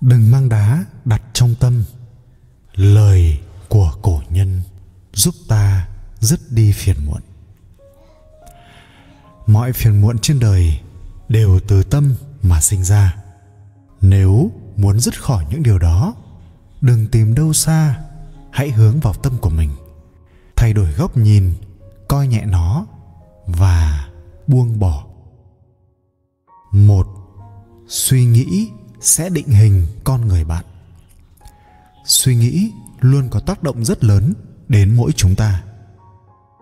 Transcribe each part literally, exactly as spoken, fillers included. Đừng mang đá đặt trong tâm. Lời của cổ nhân giúp ta dứt đi phiền muộn. Mọi phiền muộn trên đời đều từ tâm mà sinh ra. Nếu muốn dứt khỏi những điều đó, đừng tìm đâu xa, hãy hướng vào tâm của mình. Thay đổi góc nhìn, coi nhẹ nó và buông bỏ. Một. Suy nghĩ sẽ định hình con người bạn. Suy nghĩ luôn có tác động rất lớn đến mỗi chúng ta.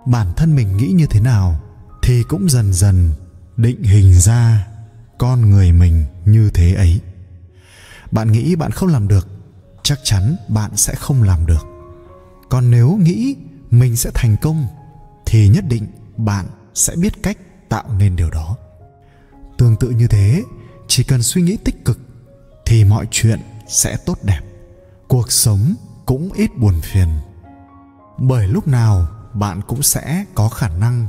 Bản thân mình nghĩ như thế nào thì cũng dần dần định hình ra con người mình như thế ấy. Bạn nghĩ bạn không làm được, chắc chắn bạn sẽ không làm được. Còn nếu nghĩ mình sẽ thành công thì nhất định bạn sẽ biết cách tạo nên điều đó. Tương tự như thế, chỉ cần suy nghĩ tích cực thì mọi chuyện sẽ tốt đẹp. Cuộc sống cũng ít buồn phiền. Bởi lúc nào bạn cũng sẽ có khả năng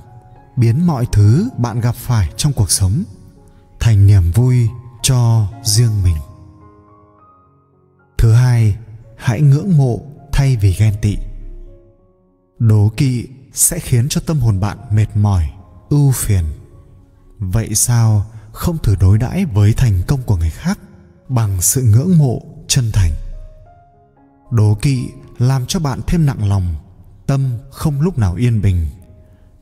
biến mọi thứ bạn gặp phải trong cuộc sống thành niềm vui cho riêng mình. Thứ hai, hãy ngưỡng mộ thay vì ghen tị. Đố kỵ sẽ khiến cho tâm hồn bạn mệt mỏi, ưu phiền. Vậy sao không thử đối đãi với thành công của người khác bằng sự ngưỡng mộ chân thành? Đố kỵ làm cho bạn thêm nặng lòng, tâm không lúc nào yên bình.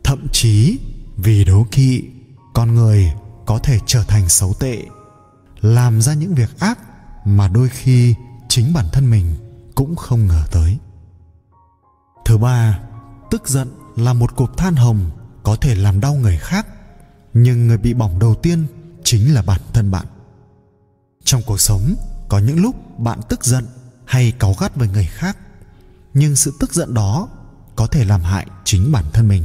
Thậm chí vì đố kỵ, con người có thể trở thành xấu tệ, làm ra những việc ác mà đôi khi chính bản thân mình cũng không ngờ tới. Thứ ba, tức giận là một cục than hồng có thể làm đau người khác, nhưng người bị bỏng đầu tiên chính là bản thân bạn. Trong cuộc sống, có những lúc bạn tức giận hay cáu gắt với người khác, nhưng sự tức giận đó có thể làm hại chính bản thân mình.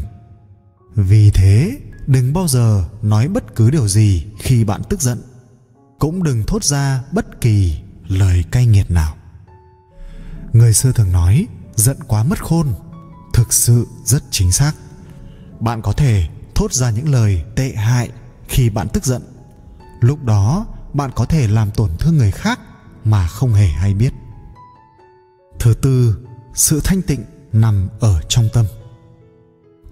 Vì thế, đừng bao giờ nói bất cứ điều gì khi bạn tức giận, cũng đừng thốt ra bất kỳ lời cay nghiệt nào. Người xưa thường nói, giận quá mất khôn, thực sự rất chính xác. Bạn có thể thốt ra những lời tệ hại khi bạn tức giận. Lúc đó, bạn có thể làm tổn thương người khác mà không hề hay biết. Thứ tư, sự thanh tịnh nằm ở trong tâm.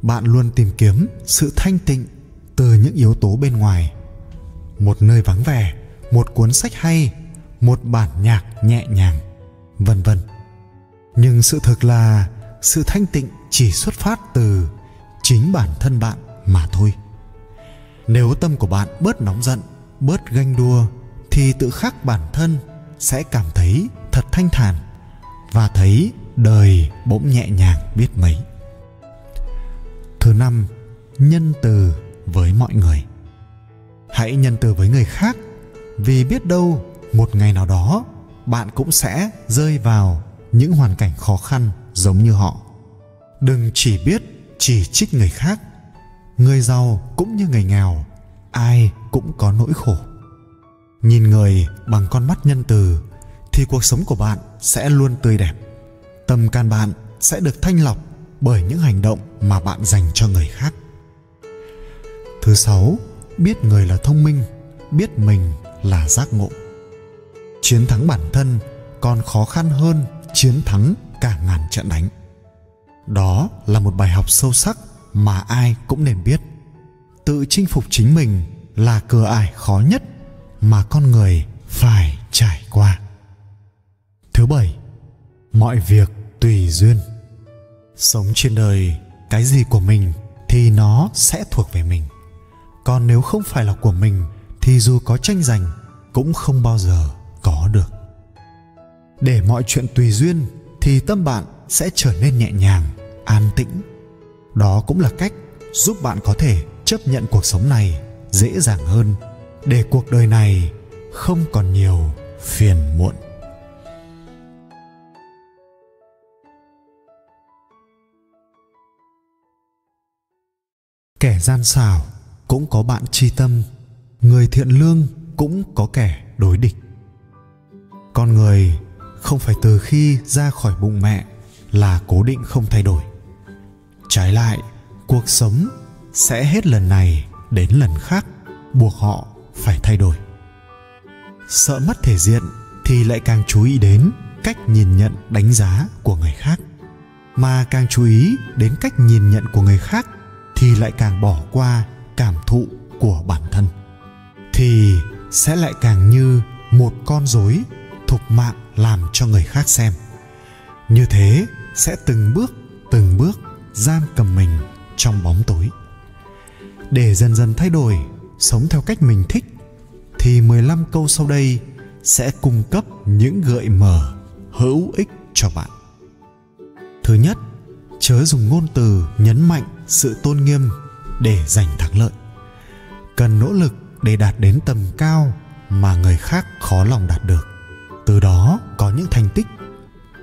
Bạn luôn tìm kiếm sự thanh tịnh từ những yếu tố bên ngoài. Một nơi vắng vẻ, một cuốn sách hay, một bản nhạc nhẹ nhàng, vân vân. Nhưng sự thực là sự thanh tịnh chỉ xuất phát từ chính bản thân bạn mà thôi. Nếu tâm của bạn bớt nóng giận, bớt ganh đua thì tự khắc bản thân sẽ cảm thấy thật thanh thản và thấy đời bỗng nhẹ nhàng biết mấy. Thứ năm, nhân từ với mọi người. Hãy nhân từ với người khác, vì biết đâu một ngày nào đó bạn cũng sẽ rơi vào những hoàn cảnh khó khăn giống như họ. Đừng chỉ biết chỉ trích người khác. Người giàu cũng như người nghèo, ai cũng có nỗi khổ. Nhìn người bằng con mắt nhân từ thì cuộc sống của bạn sẽ luôn tươi đẹp. Tâm can bạn sẽ được thanh lọc bởi những hành động mà bạn dành cho người khác. Thứ sáu, biết người là thông minh, biết mình là giác ngộ. Chiến thắng bản thân còn khó khăn hơn chiến thắng cả ngàn trận đánh. Đó là một bài học sâu sắc mà ai cũng nên biết. Tự chinh phục chính mình là cửa ải khó nhất mà con người phải trải qua. Thứ bảy, mọi việc tùy duyên. Sống trên đời, cái gì của mình thì nó sẽ thuộc về mình. Còn nếu không phải là của mình thì dù có tranh giành cũng không bao giờ có được. Để mọi chuyện tùy duyên thì tâm bạn sẽ trở nên nhẹ nhàng, an tĩnh. Đó cũng là cách giúp bạn có thể chấp nhận cuộc sống này dễ dàng hơn, để cuộc đời này không còn nhiều phiền muộn. Kẻ gian xảo cũng có bạn tri tâm, người thiện lương cũng có kẻ đối địch. Con người không phải từ khi ra khỏi bụng mẹ là cố định không thay đổi. Trái lại, cuộc sống sẽ hết lần này đến lần khác buộc họ phải thay đổi. Sợ mất thể diện thì lại càng chú ý đến cách nhìn nhận đánh giá của người khác. Mà càng chú ý đến cách nhìn nhận của người khác thì lại càng bỏ qua cảm thụ của bản thân. Thì sẽ lại càng như một con rối thục mạng làm cho người khác xem. Như thế sẽ từng bước, từng bước giam cầm mình trong bóng tối. Để dần dần thay đổi, sống theo cách mình thích, thì mười lăm câu sau đây sẽ cung cấp những gợi mở hữu ích cho bạn. Thứ nhất, chớ dùng ngôn từ nhấn mạnh sự tôn nghiêm để giành thắng lợi. Cần nỗ lực để đạt đến tầm cao mà người khác khó lòng đạt được, từ đó có những thành tích.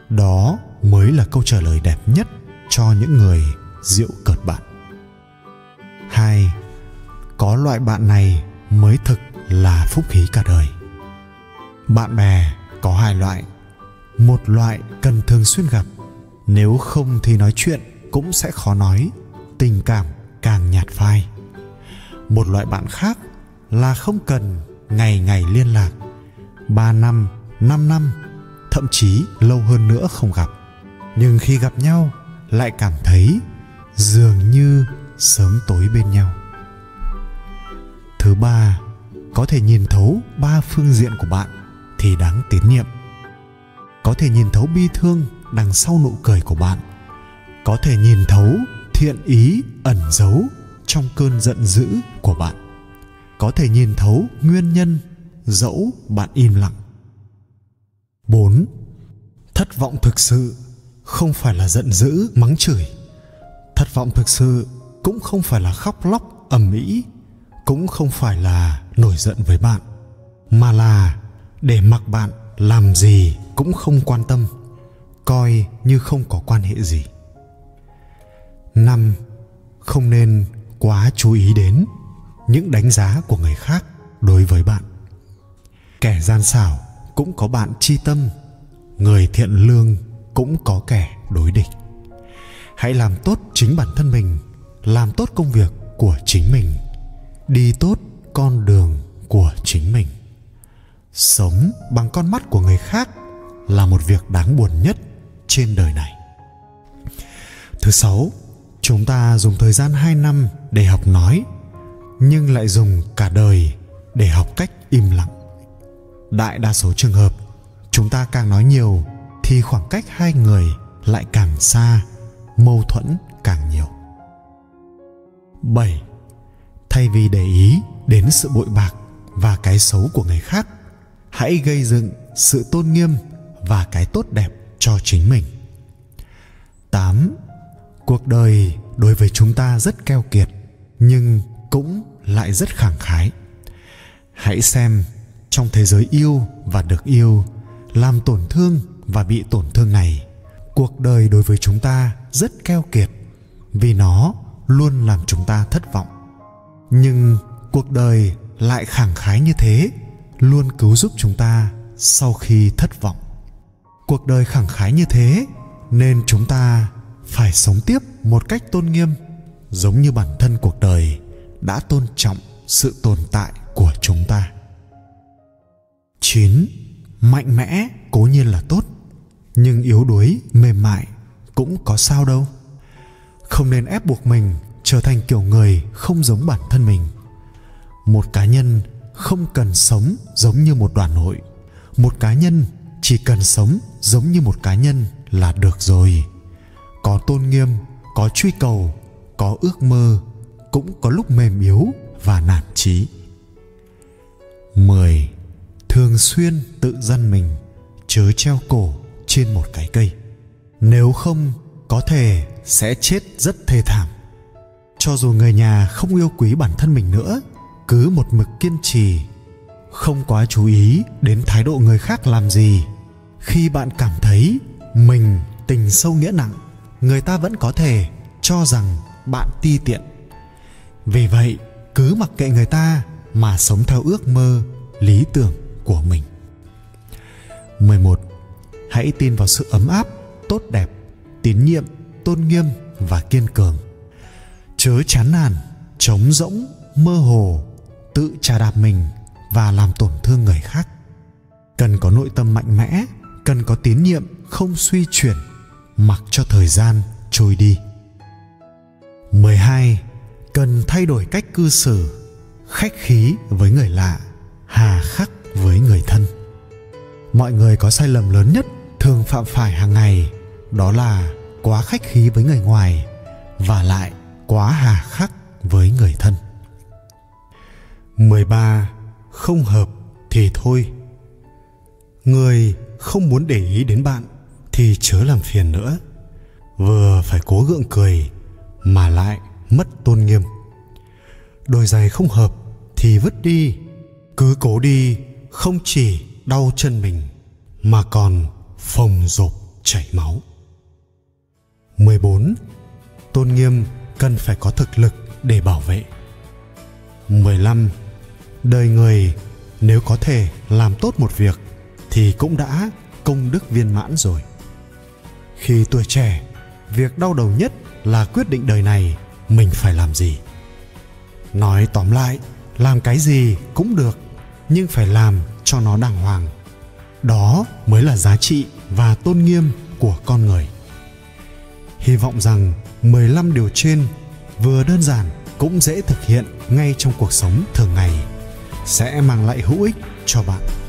Đó mới là câu trả lời đẹp nhất cho những người giễu cợt bạn. Hai, có loại bạn này mới thực là phúc khí cả đời. Bạn bè có hai loại. Một loại cần thường xuyên gặp, nếu không thì nói chuyện cũng sẽ khó nói, tình cảm càng nhạt phai. Một loại bạn khác là không cần ngày ngày liên lạc, ba năm, năm năm, thậm chí lâu hơn nữa không gặp. Nhưng khi gặp nhau lại cảm thấy dường như sớm tối bên nhau. Thứ ba, có thể nhìn thấu ba phương diện của bạn thì đáng tín nhiệm. Có thể nhìn thấu bi thương đằng sau nụ cười của bạn. Có thể nhìn thấu thiện ý ẩn giấu trong cơn giận dữ của bạn. Có thể nhìn thấu nguyên nhân dẫu bạn im lặng. Bốn, thất vọng thực sự không phải là giận dữ mắng chửi. Thất vọng thực sự cũng không phải là khóc lóc ầm ĩ, cũng không phải là nổi giận với bạn, mà là để mặc bạn làm gì cũng không quan tâm, coi như không có quan hệ gì. Năm, không nên quá chú ý đến những đánh giá của người khác đối với bạn. Kẻ gian xảo cũng có bạn chi tâm, người thiện lương cũng có kẻ đối địch. Hãy làm tốt chính bản thân mình, làm tốt công việc của chính mình, đi tốt con đường của chính mình. Sống bằng con mắt của người khác là một việc đáng buồn nhất trên đời này. Thứ sáu, chúng ta dùng thời gian hai năm để học nói, nhưng lại dùng cả đời để học cách im lặng. Đại đa số trường hợp, chúng ta càng nói nhiều thì khoảng cách hai người lại càng xa, mâu thuẫn càng nhiều. Bảy, thay vì để ý đến sự bội bạc và cái xấu của người khác, hãy gây dựng sự tôn nghiêm và cái tốt đẹp cho chính mình. Tám, cuộc đời đối với chúng ta rất keo kiệt, nhưng cũng lại rất khẳng khái. Hãy xem trong thế giới yêu và được yêu, làm tổn thương và bị tổn thương này, cuộc đời đối với chúng ta rất keo kiệt vì nó luôn làm chúng ta thất vọng. Nhưng cuộc đời lại khẳng khái như thế, luôn cứu giúp chúng ta sau khi thất vọng. Cuộc đời khẳng khái như thế nên chúng ta phải sống tiếp một cách tôn nghiêm, giống như bản thân cuộc đời đã tôn trọng sự tồn tại của chúng ta. Chín, mạnh mẽ cố nhiên là tốt, nhưng yếu đuối mềm mại cũng có sao đâu. Không nên ép buộc mình trở thành kiểu người không giống bản thân mình. Một cá nhân không cần sống giống như một đoàn hội. Một cá nhân chỉ cần sống giống như một cá nhân là được rồi. Có tôn nghiêm, có truy cầu, có ước mơ, cũng có lúc mềm yếu và nản chí. Mười, thường xuyên tự dằn mình, chớ treo cổ trên một cái cây. Nếu không, có thể sẽ chết rất thê thảm. Cho dù người nhà không yêu quý bản thân mình nữa, cứ một mực kiên trì, không quá chú ý đến thái độ người khác làm gì. Khi bạn cảm thấy mình tình sâu nghĩa nặng, người ta vẫn có thể cho rằng bạn ti tiện. Vì vậy, cứ mặc kệ người ta mà sống theo ước mơ, lý tưởng của mình. mười một. Hãy tin vào sự ấm áp, tốt đẹp, tín nhiệm, tôn nghiêm và kiên cường. Chớ chán nản, trống rỗng, mơ hồ, tự chà đạp mình và làm tổn thương người khác. cần có nội tâm mạnh mẽ, cần có tín nhiệm không suy chuyển, mặc cho thời gian trôi đi. mười hai. Cần thay đổi cách cư xử, khách khí với người lạ, hà khắc với người thân. Mọi người có sai lầm lớn nhất thường phạm phải hàng ngày, đó là quá khách khí với người ngoài và lại quá hà khắc với người thân. mười ba. Không hợp thì thôi. Người không muốn để ý đến bạn thì chớ làm phiền nữa. Vừa phải cố gượng cười mà lại mất tôn nghiêm. Đôi giày không hợp thì vứt đi. Cứ cố đi không chỉ đau chân mình mà còn phồng rộp chảy máu. mười bốn. Tôn nghiêm cần phải có thực lực để bảo vệ. mười lăm. Đời người nếu có thể làm tốt một việc thì cũng đã công đức viên mãn rồi. Khi tuổi trẻ, việc đau đầu nhất là quyết định đời này mình phải làm gì. Nói tóm lại, làm cái gì cũng được, nhưng phải làm cho nó đàng hoàng. Đó mới là giá trị và tôn nghiêm của con người. Hy vọng rằng mười lăm điều trên vừa đơn giản cũng dễ thực hiện ngay trong cuộc sống thường ngày sẽ mang lại hữu ích cho bạn.